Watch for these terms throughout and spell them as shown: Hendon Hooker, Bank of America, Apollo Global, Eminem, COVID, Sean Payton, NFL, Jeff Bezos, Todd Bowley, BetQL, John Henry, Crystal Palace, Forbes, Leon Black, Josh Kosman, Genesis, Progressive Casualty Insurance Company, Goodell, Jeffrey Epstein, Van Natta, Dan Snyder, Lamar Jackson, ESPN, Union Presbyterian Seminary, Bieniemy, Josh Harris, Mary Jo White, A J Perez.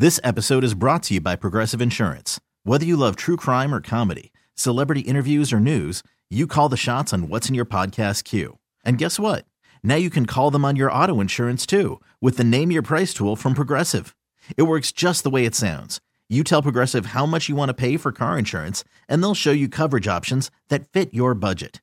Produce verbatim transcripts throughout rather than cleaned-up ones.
This episode is brought to you by Progressive Insurance. Whether you love true crime or comedy, celebrity interviews or news, you call the shots on what's in your podcast queue. And guess what? Now you can call them on your auto insurance too with the Name Your Price tool from Progressive. It works just the way it sounds. You tell Progressive how much you want to pay for car insurance, and they'll show you coverage options that fit your budget.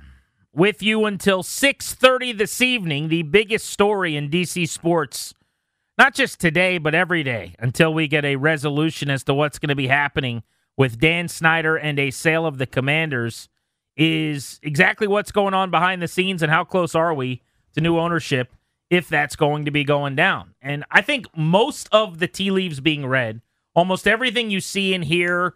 With you until six thirty this evening, the biggest story in D C sports, not just today, but every day, until we get a resolution as to what's going to be happening with Dan Snyder and a sale of the Commanders, is exactly what's going on behind the scenes and how close are we to new ownership if that's going to be going down. And I think most of the tea leaves being read, almost everything you see and hear,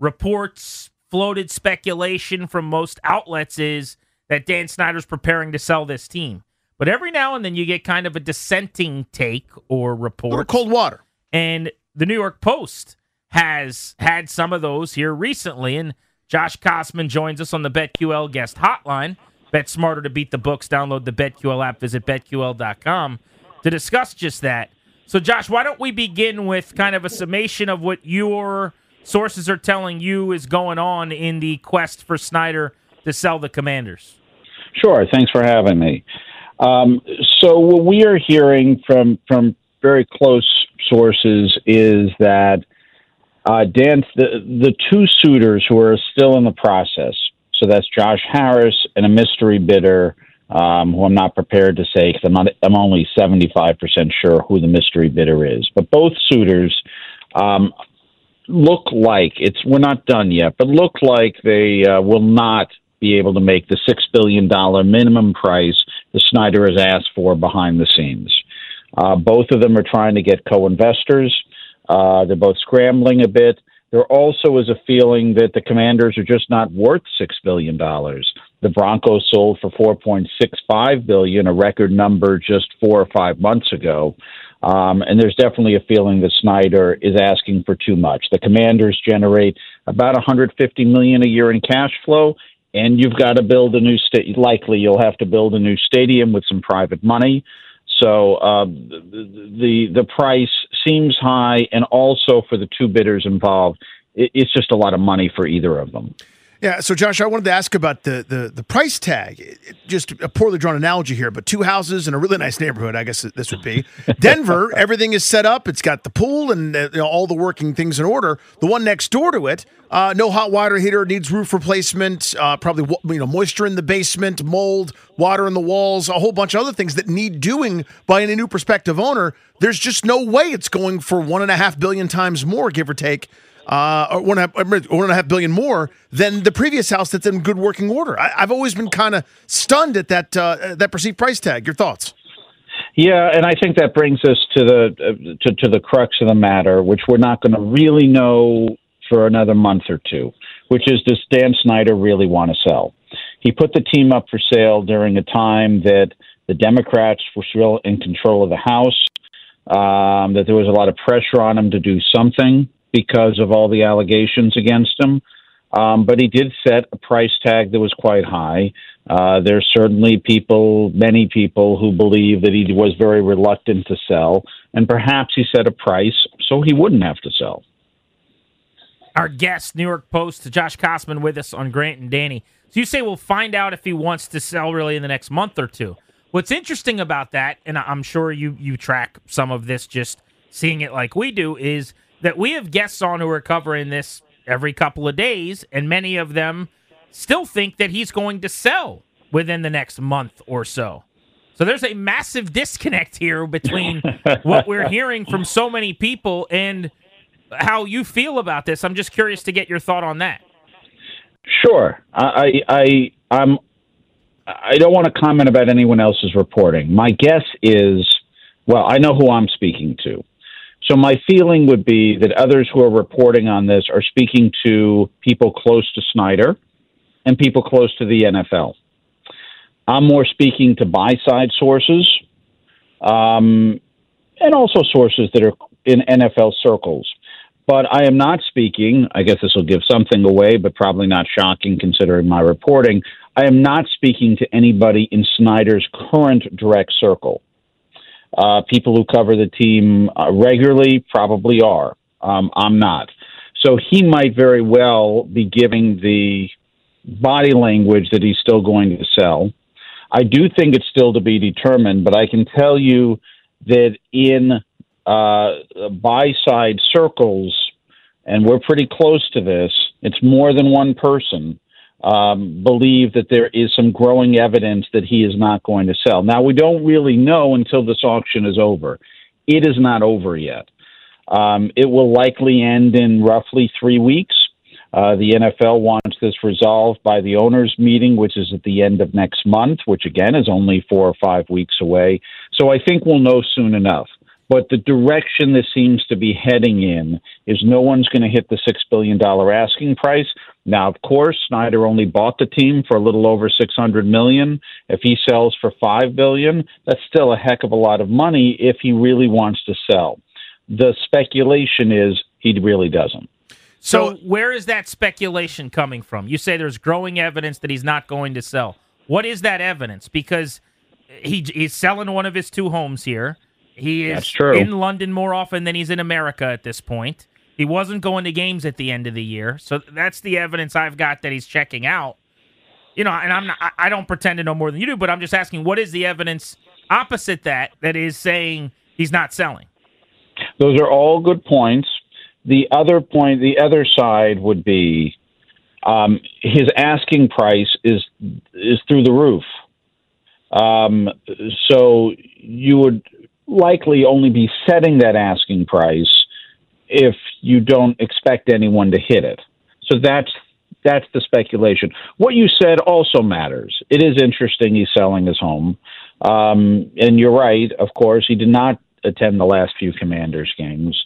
reports, floated speculation from most outlets is that Dan Snyder's preparing to sell this team. But every now and then you get kind of a dissenting take or report. Or cold water. And the New York Post has had some of those here recently. And Josh Kosman joins us on the BetQL guest hotline. Bet smarter to beat the books. Download the BetQL app. Visit Bet Q L dot com to discuss just that. So, Josh, why don't we begin with kind of a summation of what your sources are telling you is going on in the quest for Snyder to sell the Commanders? Sure. Thanks for having me. Um, so what we are hearing from from very close sources is that uh, Dan, the, the two suitors who are still in the process, so that's Josh Harris and a mystery bidder, um, who I'm not prepared to say because I'm, not, I'm only seventy-five percent sure who the mystery bidder is. But both suitors um, look like, it's we're not done yet, but look like they uh, will not be able to make the six billion dollars minimum price that Snyder has asked for behind the scenes. Uh, both of them are trying to get co-investors. Uh, they're both scrambling a bit. There also is a feeling that the Commanders are just not worth six billion dollars. The Broncos sold for four point six five billion dollars, a record number just four or five months ago. Um, and there's definitely a feeling that Snyder is asking for too much. The Commanders generate about one hundred fifty million dollars a year in cash flow. And you've got to build a new state. Likely, you'll have to build a new stadium with some private money. So uh, the, the the price seems high, and also for the two bidders involved, it, it's just a lot of money for either of them. Yeah. So, Josh, I wanted to ask about the the, the price tag. It, it, just a poorly drawn analogy here, but two houses in a really nice neighborhood, I guess this would be Denver. Everything is set up. It's got the pool and uh, you know, all the working things in order. The one next door to it, Uh, no hot water heater, needs roof replacement, uh, probably you know moisture in the basement, mold, water in the walls, a whole bunch of other things that need doing by any new prospective owner. There's just no way it's going for one and a half billion times more, give or take, uh, or one and a half, one and a half billion more than the previous house that's in good working order. I, I've always been kind of stunned at that uh, that perceived price tag. Your thoughts? Yeah, and I think that brings us to the uh, to, to the crux of the matter, which we're not going to really know for another month or two, which is, does Dan Snyder really want to sell? He put the team up for sale during a time that the Democrats were still in control of the House, um, that there was a lot of pressure on him to do something because of all the allegations against him. Um, but he did set a price tag that was quite high. Uh, there's certainly people, many people, who believe that he was very reluctant to sell, and perhaps he set a price so he wouldn't have to sell. Our guest, New York Post, Josh Kosman, with us on Grant and Danny. So you say we'll find out if he wants to sell really in the next month or two. What's interesting about that, and I'm sure you you track some of this just seeing it like we do, is that we have guests on who are covering this every couple of days, and many of them still think that he's going to sell within the next month or so. So there's a massive disconnect here between what we're hearing from so many people and how you feel about this. I'm just curious to get your thought on that. Sure. I, I, I'm, I don't want to comment about anyone else's reporting. My guess is, well, I know who I'm speaking to. So my feeling would be that others who are reporting on this are speaking to people close to Snyder and people close to the N F L. I'm more speaking to buy-side sources um, and also sources that are in N F L circles. But I am not speaking, I guess this will give something away, but probably not shocking considering my reporting. I am not speaking to anybody in Snyder's current direct circle. Uh, people who cover the team uh, regularly probably are. Um, I'm not. So he might very well be giving the body language that he's still going to sell. I do think it's still to be determined, but I can tell you that in uh, buy-side circles, and we're pretty close to this, it's more than one person Um, believe that there is some growing evidence that he is not going to sell. Now, we don't really know until this auction is over. It is not over yet. Um, it will likely end in roughly three weeks. Uh, the N F L wants this resolved by the owners' meeting, which is at the end of next month, which again is only four or five weeks away. So I think we'll know soon enough. But the direction this seems to be heading in is no one's going to hit the six billion dollars asking price. Now, of course, Snyder only bought the team for a little over six hundred million dollars. If he sells for five billion dollars, that's still a heck of a lot of money if he really wants to sell. The speculation is he really doesn't. So where is that speculation coming from? You say there's growing evidence that he's not going to sell. What is that evidence? Because he, he's selling one of his two homes here. He is in London more often than he's in America at this point. He wasn't going to games at the end of the year, so that's the evidence I've got that he's checking out. You know, and I'm not—I don't pretend to know more than you do, but I'm just asking, what is the evidence opposite that that is saying he's not selling? Those are all good points. The other point, the other side would be um, his asking price is is through the roof. Um, so you would likely only be setting that asking price if you don't expect anyone to hit it. So that's that's the speculation. What you said also matters. It is interesting he's selling his home. Um, and you're right, of course, he did not attend the last few Commanders games.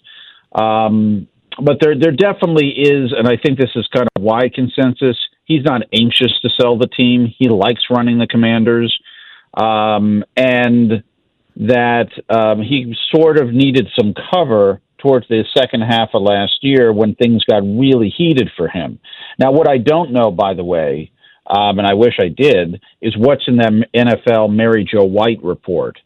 Um, but there, there definitely is, and I think this is kind of wide consensus, he's not anxious to sell the team. He likes running the Commanders. Um, and that um, he sort of needed some cover towards the second half of last year when things got really heated for him. Now, what I don't know, by the way, um, and I wish I did, is what's in that N F L Mary Jo White report,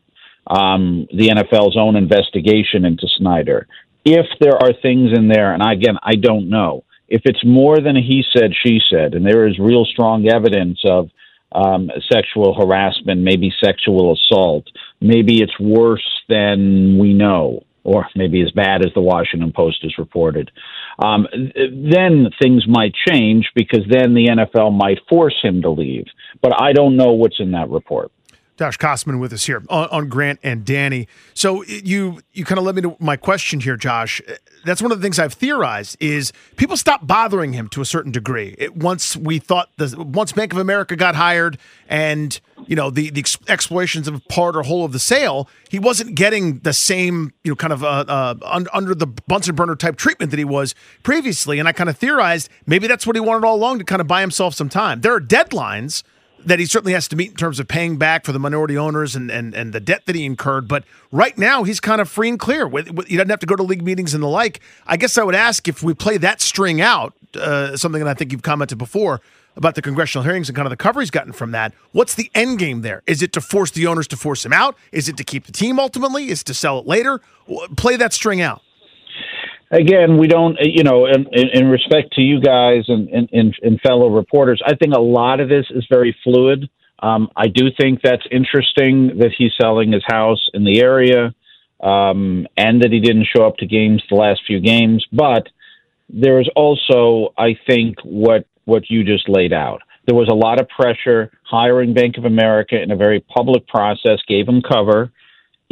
um, the N F L's own investigation into Snyder. If there are things in there, and again, I don't know, if it's more than a he said, she said, and there is real strong evidence of um, sexual harassment, maybe sexual assault, maybe it's worse than we know, or maybe as bad as the Washington Post has reported, um, then things might change because then the N F L might force him to leave. But I don't know what's in that report. Josh Kosman with us here on, on Grant and Danny. So you you kind of led me to my question here, Josh. That's one of the things I've theorized is people stopped bothering him to a certain degree. It, once we thought the once Bank of America got hired and you know the the explorations of part or whole of the sale, he wasn't getting the same you know kind of uh, uh, un, under the Bunsen burner type treatment that he was previously. And I kind of theorized maybe that's what he wanted all along, to kind of buy himself some time. There are deadlines that he certainly has to meet in terms of paying back for the minority owners and, and, and the debt that he incurred. But right now, he's kind of free and clear. He doesn't have to go to league meetings and the like. I guess I would ask if we play that string out, uh, something that I think you've commented before about the congressional hearings and kind of the cover he's gotten from that, what's the end game there? Is it to force the owners to force him out? Is it to keep the team ultimately? Is it to sell it later? Play that string out. Again, we don't, you know, in, in respect to you guys and, and, and fellow reporters, I think a lot of this is very fluid. Um, I do think that's interesting that he's selling his house in the area um, and that he didn't show up to games the last few games. But there is also, I think, what, what you just laid out. There was a lot of pressure. Hiring Bank of America in a very public process gave him cover.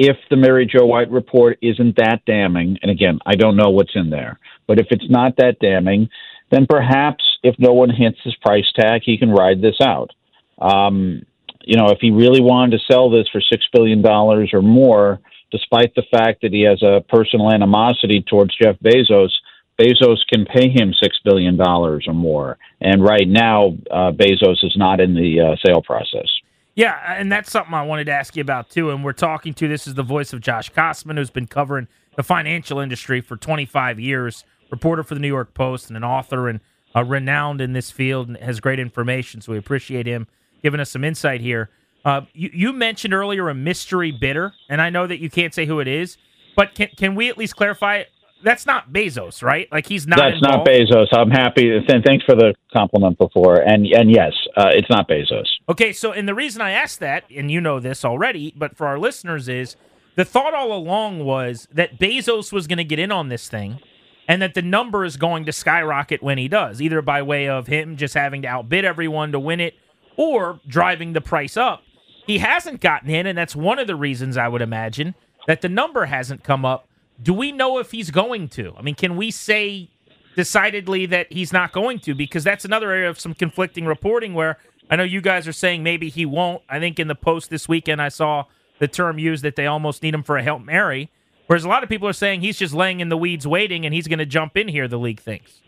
If the Mary Jo White report isn't that damning, and again, I don't know what's in there, but if it's not that damning, then perhaps if no one hits his price tag, he can ride this out. Um, you know, if he really wanted to sell this for six billion dollars or more, despite the fact that he has a personal animosity towards Jeff Bezos, Bezos can pay him six billion dollars or more. And right now, uh, Bezos is not in the uh, sale process. Yeah, and that's something I wanted to ask you about, too. And we're talking to, this is the voice of Josh Kosman, who's been covering the financial industry for twenty-five years, reporter for the New York Post and an author and uh, renowned in this field and has great information. So we appreciate him giving us some insight here. Uh, you, you mentioned earlier a mystery bidder, and I know that you can't say who it is, but can can we at least clarify it? That's not Bezos, right? Like he's not. That's involved. Not Bezos. I'm happy. And thanks for the compliment before. And and yes, uh, it's not Bezos. Okay, so and the reason I asked that, and you know this already, but for our listeners, is the thought all along was that Bezos was going to get in on this thing, and that the number is going to skyrocket when he does, either by way of him just having to outbid everyone to win it, or driving the price up. He hasn't gotten in, and that's one of the reasons I would imagine that the number hasn't come up. Do we know if he's going to? I mean, can we say decidedly that he's not going to? Because that's another area of some conflicting reporting where I know you guys are saying maybe he won't. I think in the Post this weekend, I saw the term used that they almost need him for a Hail Mary, whereas a lot of people are saying he's just laying in the weeds waiting and he's going to jump in here, the league thinks.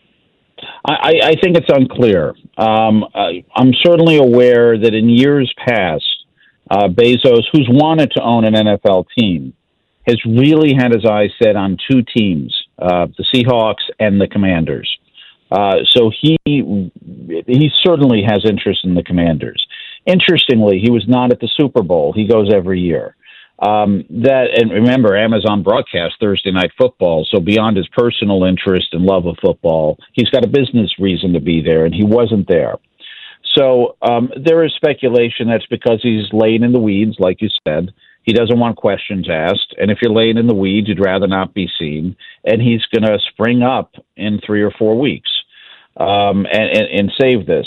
I, I think it's unclear. Um, I, I'm certainly aware that in years past, uh, Bezos, who's wanted to own an N F L team, has really had his eyes set on two teams, uh, the Seahawks and the Commanders. Uh, so he he certainly has interest in the Commanders. Interestingly, he was not at the Super Bowl. He goes every year. Um, that and remember, Amazon broadcasts Thursday Night Football, so beyond his personal interest and love of football, he's got a business reason to be there, and he wasn't there. So um, there is speculation that's because he's laying in the weeds, like you said. He doesn't want questions asked, and if you're laying in the weeds, you'd rather not be seen, and he's going to spring up in three or four weeks um, and, and, and save this.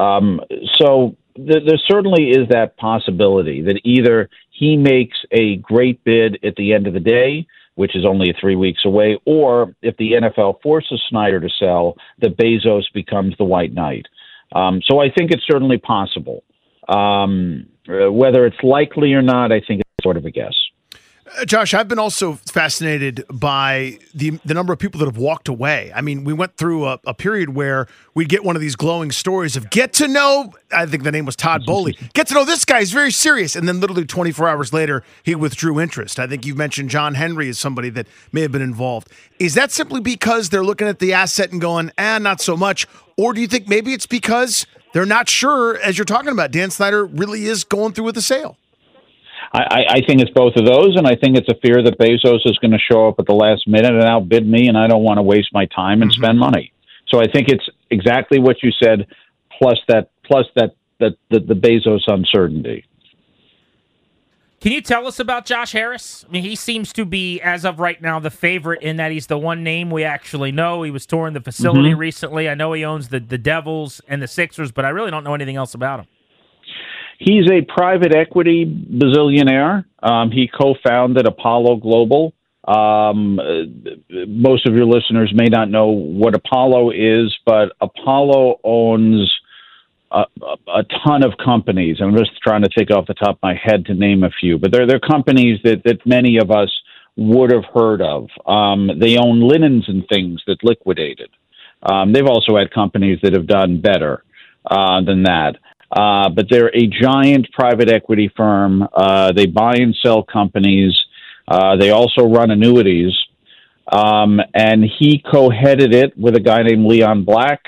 Um, so th- there certainly is that possibility that either he makes a great bid at the end of the day, which is only three weeks away, or if the N F L forces Snyder to sell, that Bezos becomes the white knight. Um, so I think it's certainly possible. Um, whether it's likely or not, I think it's sort of a guess. Uh, Josh, I've been also fascinated by the the number of people that have walked away. I mean, we went through a, a period where we'd get one of these glowing stories of get to know, I think the name was Todd Bowley, get to know this guy, he's very serious. And then literally twenty-four hours later, he withdrew interest. I think you've mentioned John Henry as somebody that may have been involved. Is that simply because they're looking at the asset and going, ah, not so much? Or do you think maybe it's because they're not sure, as you're talking about, Dan Snyder really is going through with the sale? I, I think it's both of those, and I think it's a fear that Bezos is going to show up at the last minute and outbid me, and I don't want to waste my time and mm-hmm. spend money. So I think it's exactly what you said, plus that, plus that, that the, the Bezos uncertainty. Can you tell us about Josh Harris? I mean, he seems to be, as of right now, the favorite in that he's the one name we actually know. He was touring the facility mm-hmm. recently. I know he owns the, the Devils and the Sixers, but I really don't know anything else about him. He's a private equity bazillionaire. Um, he co-founded Apollo Global. Um, most of your listeners may not know what Apollo is, but Apollo owns A, a ton of companies. I'm just trying to think off the top of my head to name a few, but they're, they're companies that, that many of us would have heard of. Um, they own linens and things that liquidated. Um, they've also had companies that have done better uh, than that. Uh, but they're a giant private equity firm. Uh, they buy and sell companies. Uh, they also run annuities. Um, and he co-headed it with a guy named Leon Black.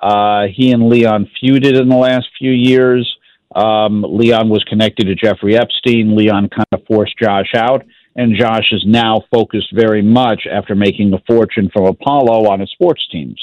Uh, he and Leon feuded in the last few years. Um, Leon was connected to Jeffrey Epstein. Leon kind of forced Josh out, and Josh is now focused very much after making a fortune from Apollo on his sports teams.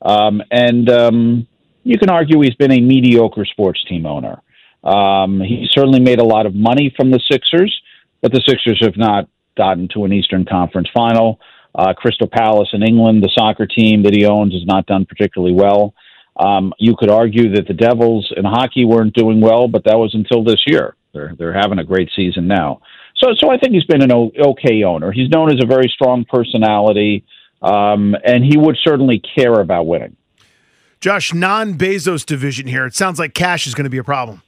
Um, and um, you can argue he's been a mediocre sports team owner. Um, he certainly made a lot of money from the Sixers, but the Sixers have not gotten to an Eastern Conference final. Uh, Crystal Palace in England, the soccer team that he owns, has not done particularly well. Um, you could argue that the Devils in hockey weren't doing well, but that was until this year. They're they're having a great season now. So so I think he's been an okay owner. He's known as a very strong personality, um, and he would certainly care about winning. Josh, non-Bezos division here. It sounds like cash is going to be a problem.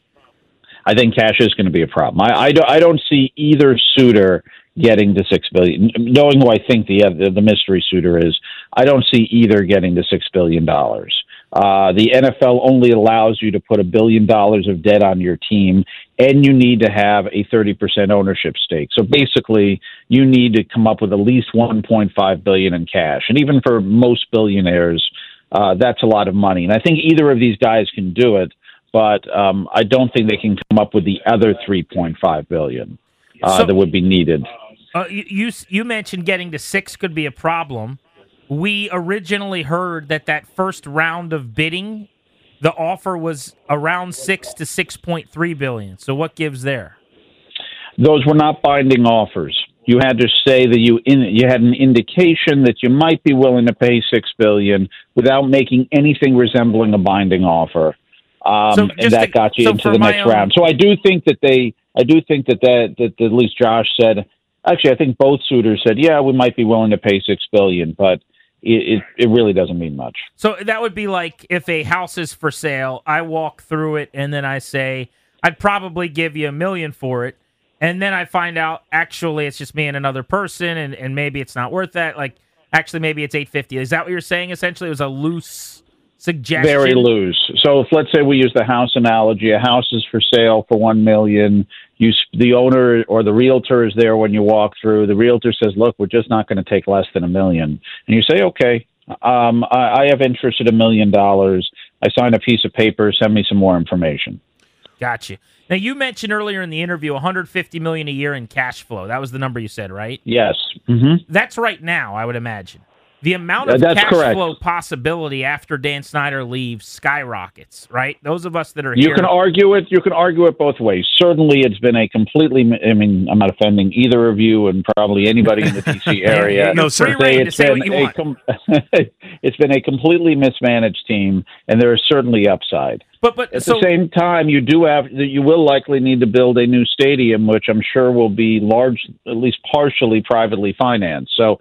I think cash is going to be a problem. I, I, do, I don't see either suitor getting to six billion dollars, knowing who I think the, uh, the mystery suitor is, I don't see either getting to six billion dollars. Uh, the N F L only allows you to put a billion dollars of debt on your team, and you need to have a thirty percent ownership stake. So basically, you need to come up with at least one point five billion dollars in cash. And even for most billionaires, uh, that's a lot of money. And I think either of these guys can do it, but um, I don't think they can come up with the other three point five billion dollars uh, so, that would be needed. Uh, you, you mentioned getting to six could be a problem. We originally heard that that first round of bidding, the offer was around six to six point three billion dollars. So what gives there? Those were not binding offers. You had to say that you in, you had an indication that you might be willing to pay six billion dollars without making anything resembling a binding offer. Um, so and that to, got you so into the next own... round. So I do think that they, I do think that, that, that at least Josh said, actually, I think both suitors said, yeah, we might be willing to pay six billion dollars, but It, it it really doesn't mean much. So that would be like if a house is for sale, I walk through it, and then I say, I'd probably give you a million for it, and then I find out, actually, it's just me and another person, and, and maybe it's not worth that. Like, actually, maybe it's eight fifty. Is that what you're saying, essentially? It was a loose suggestion? Very loose. So if, let's say we use the house analogy. A house is for sale for one million dollars. You, the owner or the realtor is there when you walk through. The realtor says, look, we're just not going to take less than a million. And you say, okay, um, I, I have interest at a million dollars. I sign a piece of paper. Send me some more information. Gotcha. Now, you mentioned earlier in the interview one hundred fifty million dollars a year in cash flow. That was the number you said, right? Yes. Mm-hmm. That's right now, I would imagine. The amount of That's cash correct. flow possibility after Dan Snyder leaves skyrockets, right? Those of us that are here. You can argue it. You can argue it both ways. Certainly, it's been a completely. I mean, I'm not offending either of you, and probably anybody in the D C area. No, sir. It's been a com- it's been a completely mismanaged team, and there is certainly upside. But but at so, the same time, you do have you will likely need to build a new stadium, which I'm sure will be large, at least partially privately financed. So.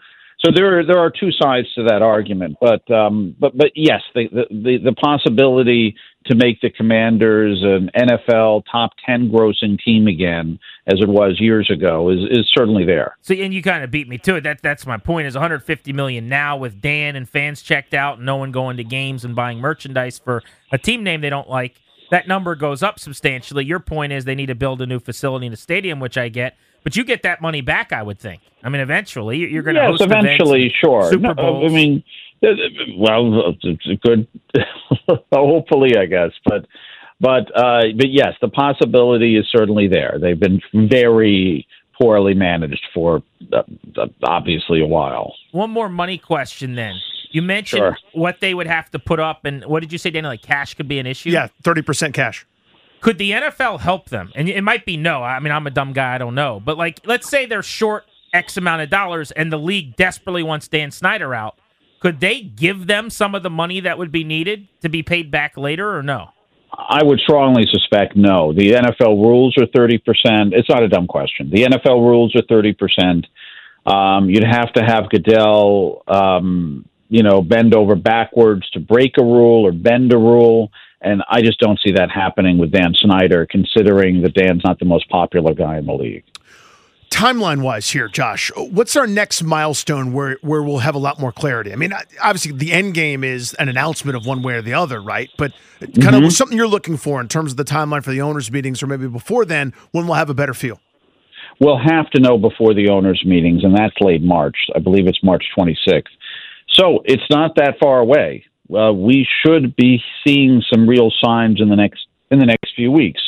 So there are, there are two sides to that argument, but um, but but yes, the, the the possibility to make the Commanders an N F L top ten grossing team again, as it was years ago, is, is certainly there. See, and you kind of beat me to it. That that's my point. Is one hundred fifty million dollars now with Dan and fans checked out, and no one going to games and buying merchandise for a team name they don't like. That number goes up substantially. Your point is they need to build a new facility in a stadium, which I get. But you get that money back, I would think. I mean, eventually, you're going to yes, host eventually, events, sure. Super Bowls. No, I mean, well, it's a good. Hopefully, I guess, but but uh, but yes, the possibility is certainly there. They've been very poorly managed for uh, obviously a while. One more money question, then. You mentioned sure. what they would have to put up, and what did you say, Daniel? Like cash could be an issue. Yeah, thirty percent cash. Could the N F L help them? And it might be no. I mean, I'm a dumb guy. I don't know. But, like, let's say they're short X amount of dollars and the league desperately wants Dan Snyder out. Could they give them some of the money that would be needed to be paid back later or no? I would strongly suspect no. The N F L rules are thirty percent. It's not a dumb question. The N F L rules are thirty percent. Um, you'd have to have Goodell, um, you know, bend over backwards to break a rule or bend a rule. And I just don't see that happening with Dan Snyder, considering that Dan's not the most popular guy in the league. Timeline-wise here, Josh, what's our next milestone where, where we'll have a lot more clarity? I mean, obviously, the end game is an announcement of one way or the other, right? But kind mm-hmm. of something you're looking for in terms of the timeline for the owners' meetings, or maybe before then, when we'll have a better feel. We'll have to know before the owners' meetings, and that's late March. I believe it's March twenty-sixth. So it's not that far away. Uh, we should be seeing some real signs in the next in the next few weeks.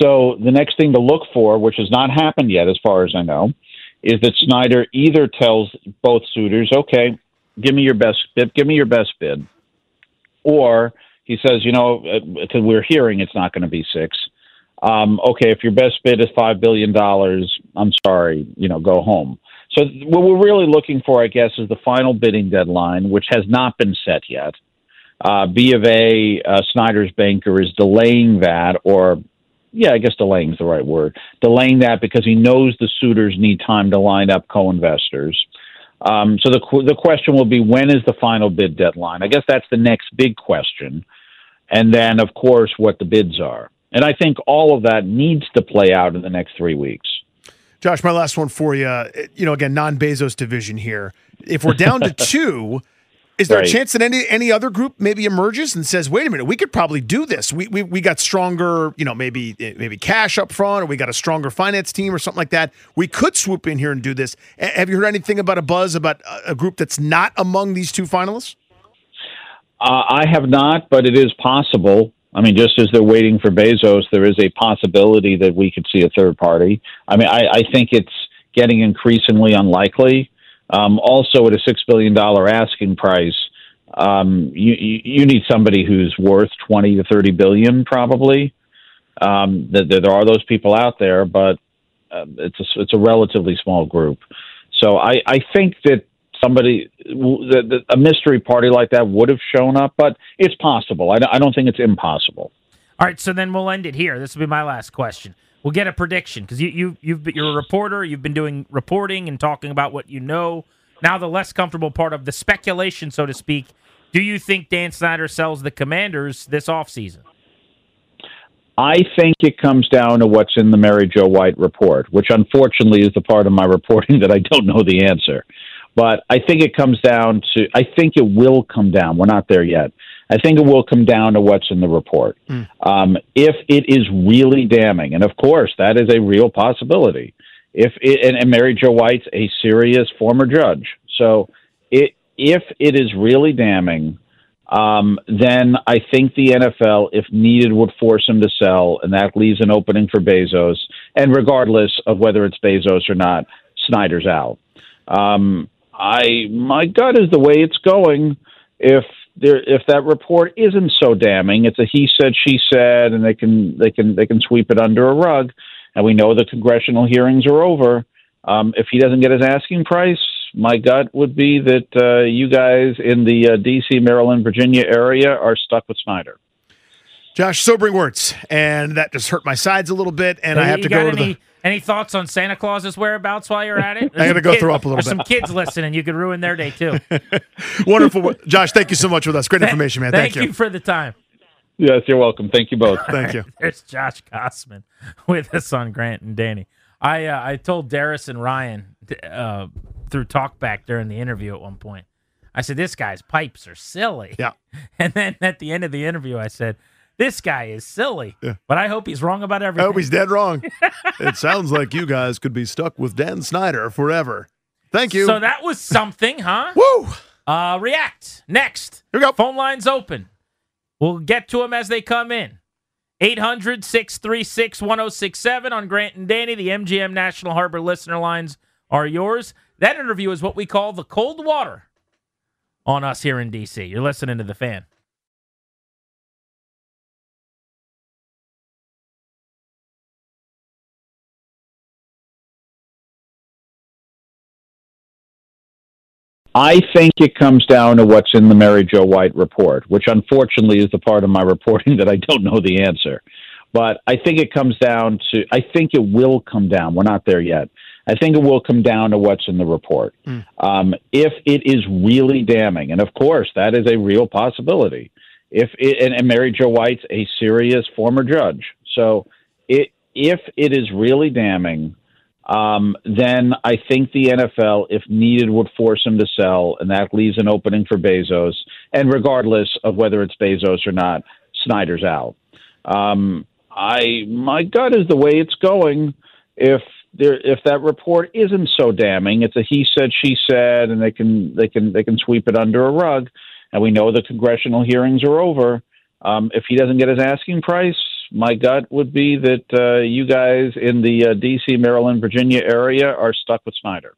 So the next thing to look for, which has not happened yet as far as I know, is that Snyder either tells both suitors, okay, give me your best bid, give me your best bid, or he says, you know, because we're hearing it's not going to be six. Um, okay, if your best bid is five billion dollars, I'm sorry, you know, go home. So what we're really looking for, I guess, is the final bidding deadline, which has not been set yet. Uh, B of A, uh, Snyder's banker, is delaying that, or, yeah, I guess delaying is the right word, delaying that because he knows the suitors need time to line up co-investors. Um, so the qu- the question will be, when is the final bid deadline? I guess that's the next big question. And then, of course, what the bids are. And I think all of that needs to play out in the next three weeks. Josh, my last one for you. You know, again, non-Bezos division here. If we're down to two, is there right. a chance that any any other group maybe emerges and says, "Wait a minute, we could probably do this. We we we got stronger. You know, maybe maybe cash up front, or we got a stronger finance team, or something like that. We could swoop in here and do this." Have you heard anything about a buzz about a group that's not among these two finalists? Uh, I have not, but it is possible. I mean, just as they're waiting for Bezos, there is a possibility that we could see a third party. I mean, I, I think it's getting increasingly unlikely. Um, also, at a six billion dollars asking price, um, you, you, you need somebody who's worth twenty to thirty billion dollars probably. Um, th- th- there are those people out there, but uh, it's, a, it's a relatively small group. So I, I think that somebody, a mystery party like that would have shown up, but it's possible. I don't think it's impossible. All right, so then we'll end it here. This will be my last question. We'll get a prediction because you, you, you've been, you're a reporter. You've been doing reporting and talking about what you know. Now the less comfortable part of the speculation, so to speak. Do you think Dan Snyder sells the Commanders this offseason? I think it comes down to what's in the Mary Jo White report, which unfortunately is the part of my reporting that I don't know the answer. But I think it comes down to, I think it will come down. We're not there yet. I think it will come down to what's in the report. Mm. Um, if it is really damning, and of course, that is a real possibility. If it, and, and Mary Jo White's a serious former judge. So it, if it is really damning, um, then I think the N F L, if needed, would force him to sell, and that leaves an opening for Bezos. And regardless of whether it's Bezos or not, Snyder's out. Um, I my gut is the way it's going. If there, if that report isn't so damning, it's a he said, she said, and they can they can they can sweep it under a rug. And we know the congressional hearings are over. Um, if he doesn't get his asking price, my gut would be that uh, you guys in the uh, D C, Maryland, Virginia area are stuck with Snyder. Josh, sobering words, and that just hurt my sides a little bit, and hey, I have to go to any, the... Any thoughts on Santa Claus's whereabouts while you're at it? There's I got to go kid, throw up a little bit. Some kids listening, you could ruin their day, too. Wonderful. Josh, thank you so much with us. Great Th- information, man. Thank, thank you. you for the time. Yes, you're welcome. Thank you both. Thank right, you. There's Josh Gossman with us on Grant and Danny. I uh, I told Darius and Ryan uh, through talkback during the interview at one point, I said, this guy's pipes are silly. Yeah. And then at the end of the interview, I said, this guy is silly, yeah. but I hope he's wrong about everything. I hope he's dead wrong. It sounds like you guys could be stuck with Dan Snyder forever. Thank you. So that was something, huh? Woo! Uh, react. Next. Here we go. Phone lines open. We'll get to them as they come in. eight hundred, six three six, one oh six seven on Grant and Danny. The M G M National Harbor listener lines are yours. That interview is what we call the cold water on us here in D C. You're listening to The Fan. I think it comes down to what's in the Mary Jo White report, which unfortunately is the part of my reporting that I don't know the answer. But I think it comes down to, I think it will come down. We're not there yet. I think it will come down to what's in the report. Mm. Um, if it is really damning, and of course, that is a real possibility. If it, and, and Mary Jo White's a serious former judge. So it, if it is really damning, Um, then I think the N F L, if needed, would force him to sell, and that leaves an opening for Bezos. And regardless of whether it's Bezos or not, Snyder's out. Um, I my gut is the way it's going. If there, if that report isn't so damning, it's a he said, she said, and they can they can they can sweep it under a rug. And we know the congressional hearings are over. Um, if he doesn't get his asking price, my gut would be that uh, you guys in the uh, D C, Maryland, Virginia area are stuck with Snyder.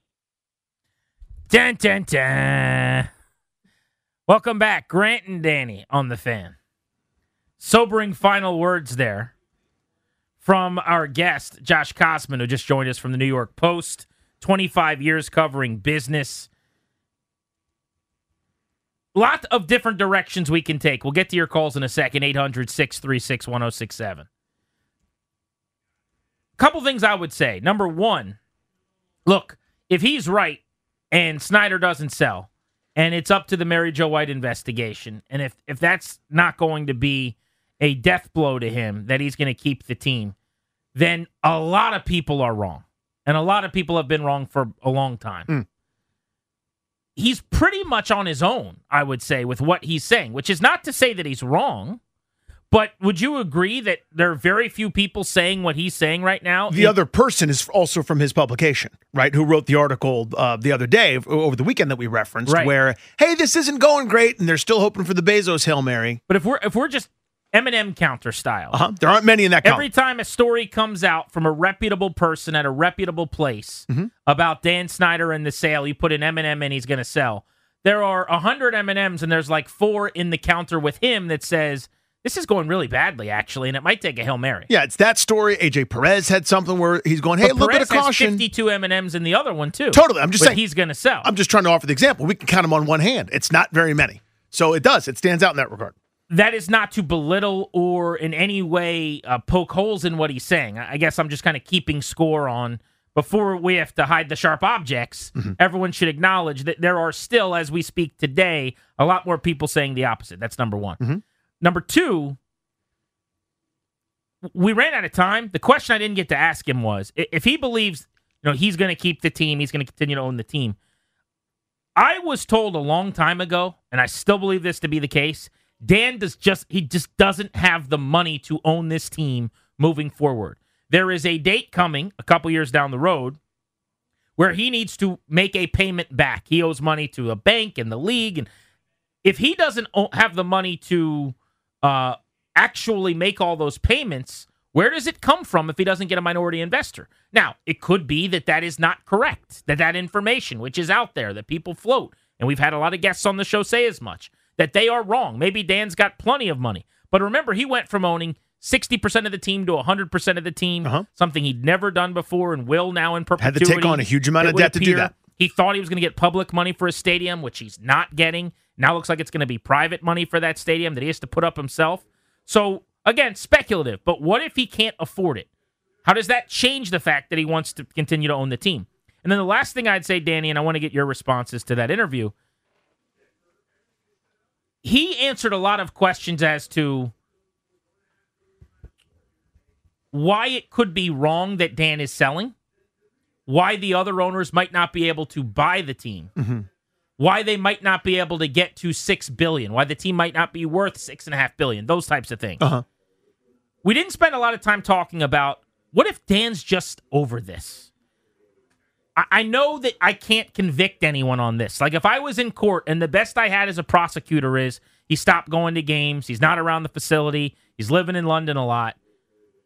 Dun, dun, dun. Welcome back, Grant and Danny on The Fan. Sobering final words there from our guest, Josh Gossman, who just joined us from the New York Post. twenty-five years covering business. Lot of different directions we can take. We'll get to your calls in a second. eight hundred, six three six, one oh six seven. Couple things I would say. Number one, look, if he's right and Snyder doesn't sell, and it's up to the Mary Jo White investigation, and if, if that's not going to be a death blow to him, that he's going to keep the team, then a lot of people are wrong. And a lot of people have been wrong for a long time. Mm. He's pretty much on his own, I would say, with what he's saying, which is not to say that he's wrong. But would you agree that there are very few people saying what he's saying right now? The it, other person is also from his publication, right, who wrote the article uh, the other day, over the weekend that we referenced, right. where, hey, this isn't going great, and they're still hoping for the Bezos Hail Mary. But if we're if we're just Eminem counter style. Uh-huh. There aren't many in that count. Every time a story comes out from a reputable person at a reputable place mm-hmm. about Dan Snyder and the sale, you put an M and M in, he's going to sell. There are one hundred M and M's, and there's like four in the counter with him that says, this is going really badly, actually, and it might take a Hail Mary. Yeah, it's that story. A J Perez had something where he's going, hey, but a little Perez bit of caution. Has fifty-two M and M's in the other one, too. Totally. I'm just but saying. He's going to sell. I'm just trying to offer the example. We can count them on one hand. It's not very many. So it does. It stands out in that regard. That is not to belittle or in any way uh, poke holes in what he's saying. I guess I'm just kind of keeping score on, before we have to hide the sharp objects, mm-hmm. everyone should acknowledge that there are still, as we speak today, a lot more people saying the opposite. That's number one. Mm-hmm. Number two, we ran out of time. The question I didn't get to ask him was, if he believes, you know, he's going to keep the team, he's going to continue to own the team. I was told a long time ago, and I still believe this to be the case, Dan does just he just doesn't have the money to own this team moving forward. There is a date coming a couple years down the road where he needs to make a payment back. He owes money to a bank and the league, and if he doesn't have the money to Uh, actually make all those payments, where does it come from if he doesn't get a minority investor? Now, it could be that that is not correct, that that information, which is out there, that people float, and we've had a lot of guests on the show say as much, that they are wrong. Maybe Dan's got plenty of money. But remember, he went from owning sixty percent of the team to one hundred percent of the team, uh-huh. something he'd never done before and will now in perpetuity. Had to take on a huge amount of debt to do that. He thought he was going to get public money for his stadium, which he's not getting. Now looks like it's going to be private money for that stadium that he has to put up himself. So, again, speculative, but what if he can't afford it? How does that change the fact that he wants to continue to own the team? And then the last thing I'd say, Danny, and I want to get your responses to that interview, he answered a lot of questions as to why it could be wrong that Dan is selling, why the other owners might not be able to buy the team. Mm-hmm. Why they might not be able to get to six billion dollars, why the team might not be worth six point five billion dollars, those types of things. Uh-huh. We didn't spend a lot of time talking about, what if Dan's just over this? I-, I know that I can't convict anyone on this. Like, if I was in court and the best I had as a prosecutor is, he stopped going to games, he's not around the facility, he's living in London a lot.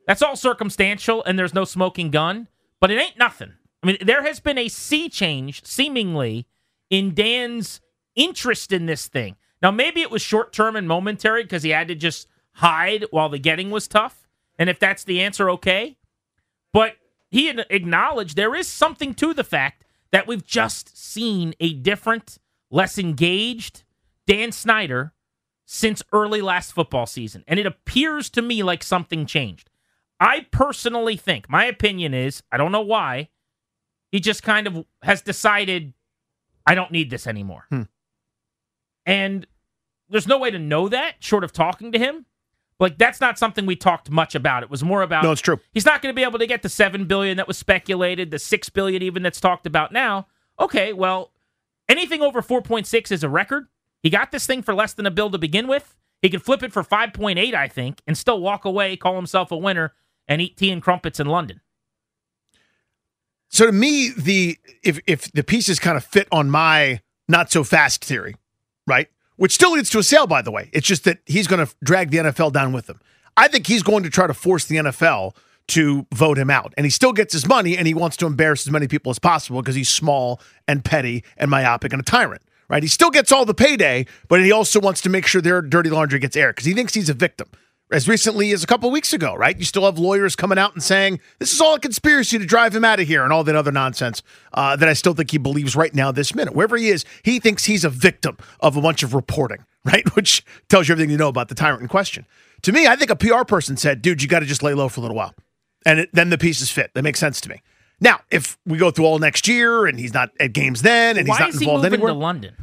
That's all circumstantial, and there's no smoking gun, but it ain't nothing. I mean, there has been a sea change, seemingly, in Dan's interest in this thing. Now, maybe it was short-term and momentary because he had to just hide while the getting was tough. And if that's the answer, okay. But he acknowledged there is something to the fact that we've just seen a different, less engaged Dan Snyder since early last football season. And it appears to me like something changed. I personally think, my opinion is, I don't know why, he just kind of has decided, I don't need this anymore. Hmm. And there's no way to know that, short of talking to him. Like, that's not something we talked much about. It was more about, no, it's true. He's not going to be able to get the seven billion dollars that was speculated, the six billion dollars even that's talked about now. Okay, well, anything over four point six is a record. He got this thing for less than a bill to begin with. He could flip it for five point eight, I think, and still walk away, call himself a winner, and eat tea and crumpets in London. So to me, the if if the pieces kind of fit on my not so fast theory, right? Which still leads to a sale, by the way. It's just that he's going to drag the N F L down with him. I think he's going to try to force the N F L to vote him out. And he still gets his money, and he wants to embarrass as many people as possible because he's small and petty and myopic and a tyrant, right? He still gets all the payday, but he also wants to make sure their dirty laundry gets aired because he thinks he's a victim. As recently as a couple of weeks ago, right? You still have lawyers coming out and saying, this is all a conspiracy to drive him out of here and all that other nonsense uh, that I still think he believes right now this minute. Wherever he is, he thinks he's a victim of a bunch of reporting, right? Which tells you everything you know about the tyrant in question. To me, I think a P R person said, dude, you got to just lay low for a little while. And it, then the pieces fit. That makes sense to me. Now, if we go through all next year and he's not at games then and he's not involved anywhere. Why is he moving to London?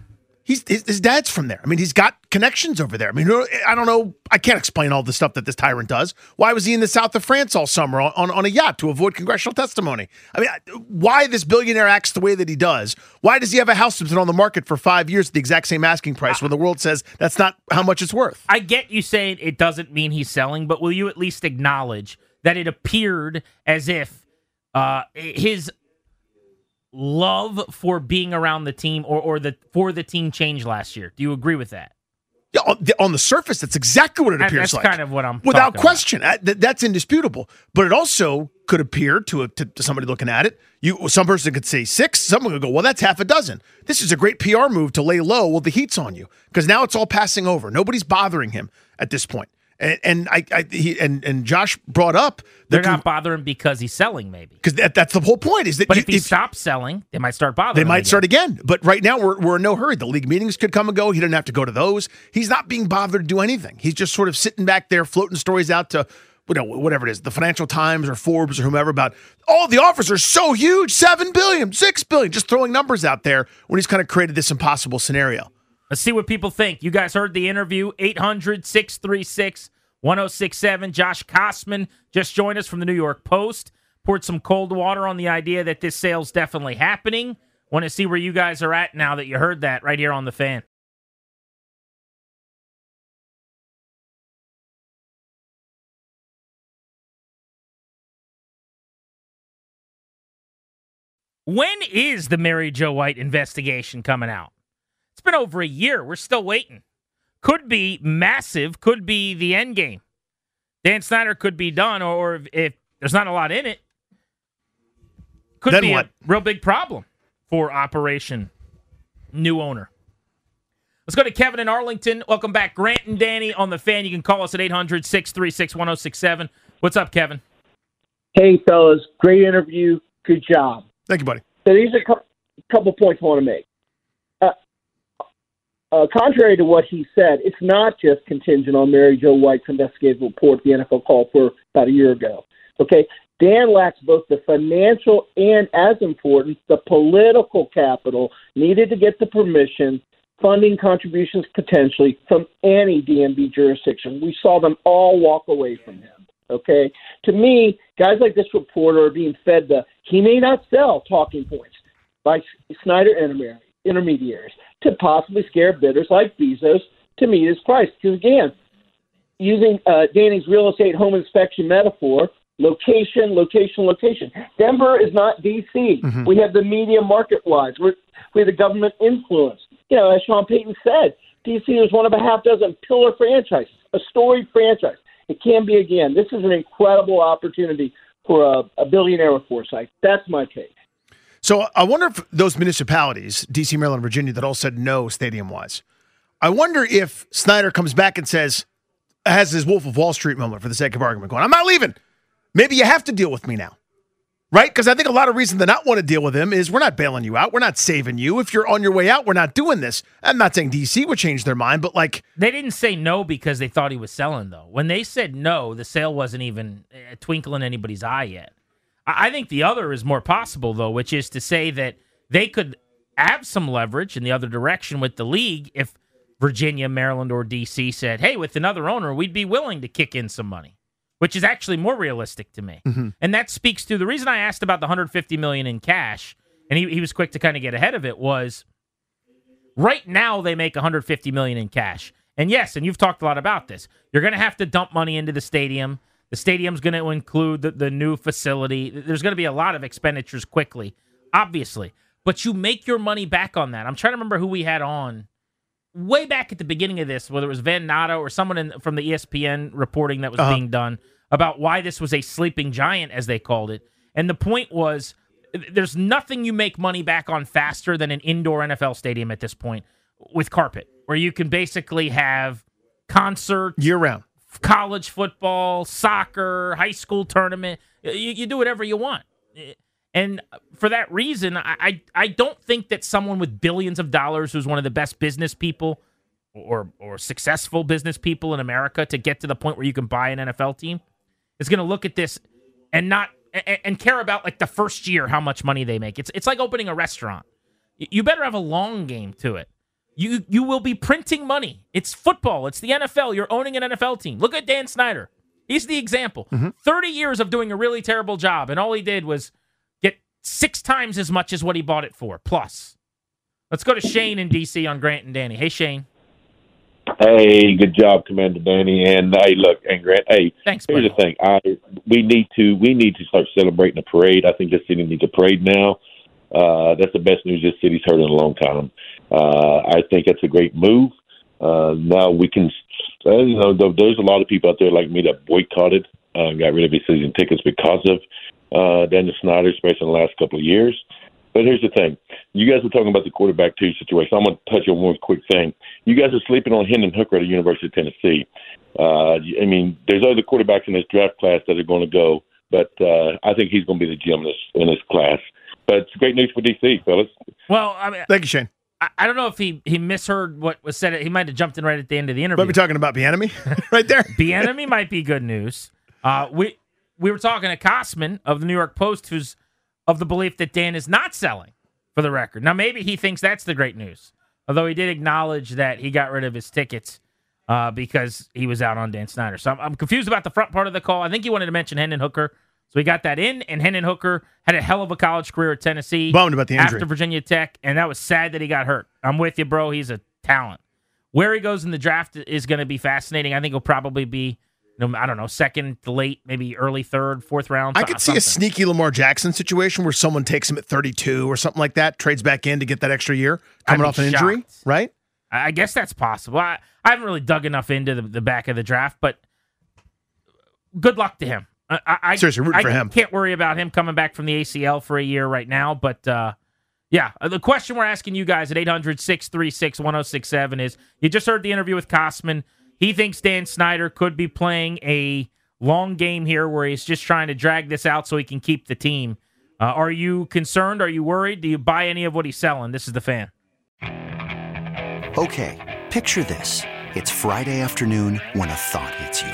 He's, his, his dad's from there. I mean, he's got connections over there. I mean, I don't know. I can't explain all the stuff that this tyrant does. Why was he in the south of France all summer on, on, on a yacht to avoid congressional testimony? I mean, why this billionaire acts the way that he does? Why does he have a house that's been on the market for five years at the exact same asking price when the world says that's not how much it's worth? I get you saying it doesn't mean he's selling, but will you at least acknowledge that it appeared as if uh, his love for being around the team or, or the for the team changed last year? Do you agree with that? Yeah, on the, on the surface, that's exactly what it appears that's like. That's kind of what I'm Without question. I, th- that's indisputable. But it also could appear to, a, to, to somebody looking at it. You, some person could say six. Someone could go, well, that's half a dozen. This is a great P R move to lay low while the heat's on you, because now it's all passing over. Nobody's bothering him at this point. And, and I, I he, and and Josh brought up that they're not bothering because he's selling, maybe because that, that's the whole point. Is that but you, if he if, stops selling, they might start bothering. They might again. start again. But right now we're we're in no hurry. The league meetings could come and go. He doesn't have to go to those. He's not being bothered to do anything. He's just sort of sitting back there, floating stories out to, you know, whatever it is, the Financial Times or Forbes or whomever about all oh, the offers are so huge, seven billion, six billion, just throwing numbers out there when he's kind of created this impossible scenario. Let's see what people think. You guys heard the interview, eight hundred, six three six, one oh six seven. Josh Kosman just joined us from the New York Post. Poured some cold water on the idea that this sale's definitely happening. Want to see where you guys are at now that you heard that right here on The Fan. When is the Mary Jo White investigation coming out? It's been over a year. We're still waiting. Could be massive. Could be the end game. Dan Snyder could be done, or if, if there's not a lot in it, could then be what? a real big problem for Operation New Owner. Let's go to Kevin in Arlington. Welcome back, Grant and Danny on The Fan. You can call us at eight hundred, six three six, one oh six seven. What's up, Kevin? Hey, fellas. Great interview. Good job. Thank you, buddy. So these are a couple points I want to make. Uh, contrary to what he said, it's not just contingent on Mary Jo White's investigative report the N F L called for about a year ago. Okay, Dan lacks both the financial and, as important, the political capital needed to get the permission, funding contributions potentially from any D M V jurisdiction. We saw them all walk away from him. Okay, to me, guys like this reporter are being fed the "he may not sell" talking points by Snyder and Mary. Intermediaries to possibly scare bidders like Bezos to meet his price. Because again, using uh, Danny's real estate home inspection metaphor, location, location, location. Denver is not D C. Mm-hmm. We have the media market-wise. We're, we have the government influence. You know, as Sean Payton said, D C is one of a half dozen pillar franchises, a storied franchise. It can be again. This is an incredible opportunity for a, a billionaire with foresight. That's my take. So I wonder if those municipalities, D C, Maryland, Virginia, that all said no stadium-wise, I wonder if Snyder comes back and says, has his Wolf of Wall Street moment for the sake of argument, going, I'm not leaving. Maybe you have to deal with me now, right? Because I think a lot of reason to not want to deal with him is we're not bailing you out. We're not saving you. If you're on your way out, we're not doing this. I'm not saying D C would change their mind, but like... They didn't say no because they thought he was selling, though. When they said no, the sale wasn't even a twinkle in anybody's eye yet. I think the other is more possible, though, which is to say that they could have some leverage in the other direction with the league if Virginia, Maryland, or D C said, hey, with another owner, we'd be willing to kick in some money, which is actually more realistic to me. Mm-hmm. And that speaks to the reason I asked about the one hundred fifty million dollars in cash, and he, he was quick to kind of get ahead of it, was right now they make one hundred fifty million dollars in cash. And yes, and you've talked a lot about this, you're going to have to dump money into the stadium. The stadium's going to include the, the new facility. There's going to be a lot of expenditures quickly, obviously. But you make your money back on that. I'm trying to remember who we had on way back at the beginning of this, whether it was Van Natta or someone in, from the E S P N reporting that was uh-huh. being done about why this was a sleeping giant, as they called it. And the point was, there's nothing you make money back on faster than an indoor N F L stadium at this point with carpet, where you can basically have concerts year-round. College football, soccer, high school tournament. You, you do whatever you want. And for that reason, I, I I don't think that someone with billions of dollars who's one of the best business people or or successful business people in America to get to the point where you can buy an N F L team is going to look at this and not and, and care about like the first year how much money they make. It's it's like opening a restaurant. You better have a long game to it. You you will be printing money. It's football. It's the N F L. You're owning an N F L team. Look at Dan Snyder. He's the example. Mm-hmm. thirty years of doing a really terrible job, and all he did was get six times as much as what he bought it for, plus. Let's go to Shane in D C on Grant and Danny. Hey, Shane. Hey, good job, Commander Danny. And hey, look, and Grant, hey, Thanks, here's buddy. the thing. I we need to we need to start celebrating a parade. I think this city needs a parade now. Uh, that's the best news this city's heard in a long time. Uh, I think that's a great move. Uh, now we can, uh, you know, there's a lot of people out there like me that boycotted, uh, got rid of their season tickets because of uh, Dan Snyder, especially in the last couple of years. But here's the thing. You guys were talking about the quarterback two situation. I'm going to touch on one quick thing. You guys are sleeping on Hendon Hooker at the University of Tennessee. Uh, I mean, there's other quarterbacks in this draft class that are going to go, but uh, I think he's going to be the G M in this, in this class. But it's great news for D C, fellas. Well, I mean, thank you, Shane. I, I don't know if he, he misheard what was said. He might have jumped in right at the end of the interview. But we're talking about Bieniemy right there. Bieniemy might be good news. Uh, we we were talking to Kosman of the New York Post, who's of the belief that Dan is not selling, for the record. Now, maybe he thinks that's the great news, although he did acknowledge that he got rid of his tickets uh, because he was out on Dan Snyder. So I'm, I'm confused about the front part of the call. I think he wanted to mention Hendon Hooker. So we got that in, and Hendon Hooker had a hell of a college career at Tennessee. Bummed about the injury. After Virginia Tech, and that was sad that he got hurt. I'm with you, bro. He's a talent. Where he goes in the draft is going to be fascinating. I think he'll probably be, you know, I don't know, second, late, maybe early third, fourth round. I could see something. A sneaky Lamar Jackson situation where someone takes him at thirty-two or something like that, trades back in to get that extra year, coming off an shocked. injury, right? I guess that's possible. I, I haven't really dug enough into the, the back of the draft, but good luck to him. I, I, Seriously, root I for him. Can't worry about him coming back from the A C L for a year right now. But, uh, yeah, the question we're asking you guys at eight hundred, six three six, one oh six seven is, you just heard the interview with Kosman. He thinks Dan Snyder could be playing a long game here where he's just trying to drag this out so he can keep the team. Uh, are you concerned? Are you worried? Do you buy any of what he's selling? This is The Fan. Okay, picture this. It's Friday afternoon when a thought hits you.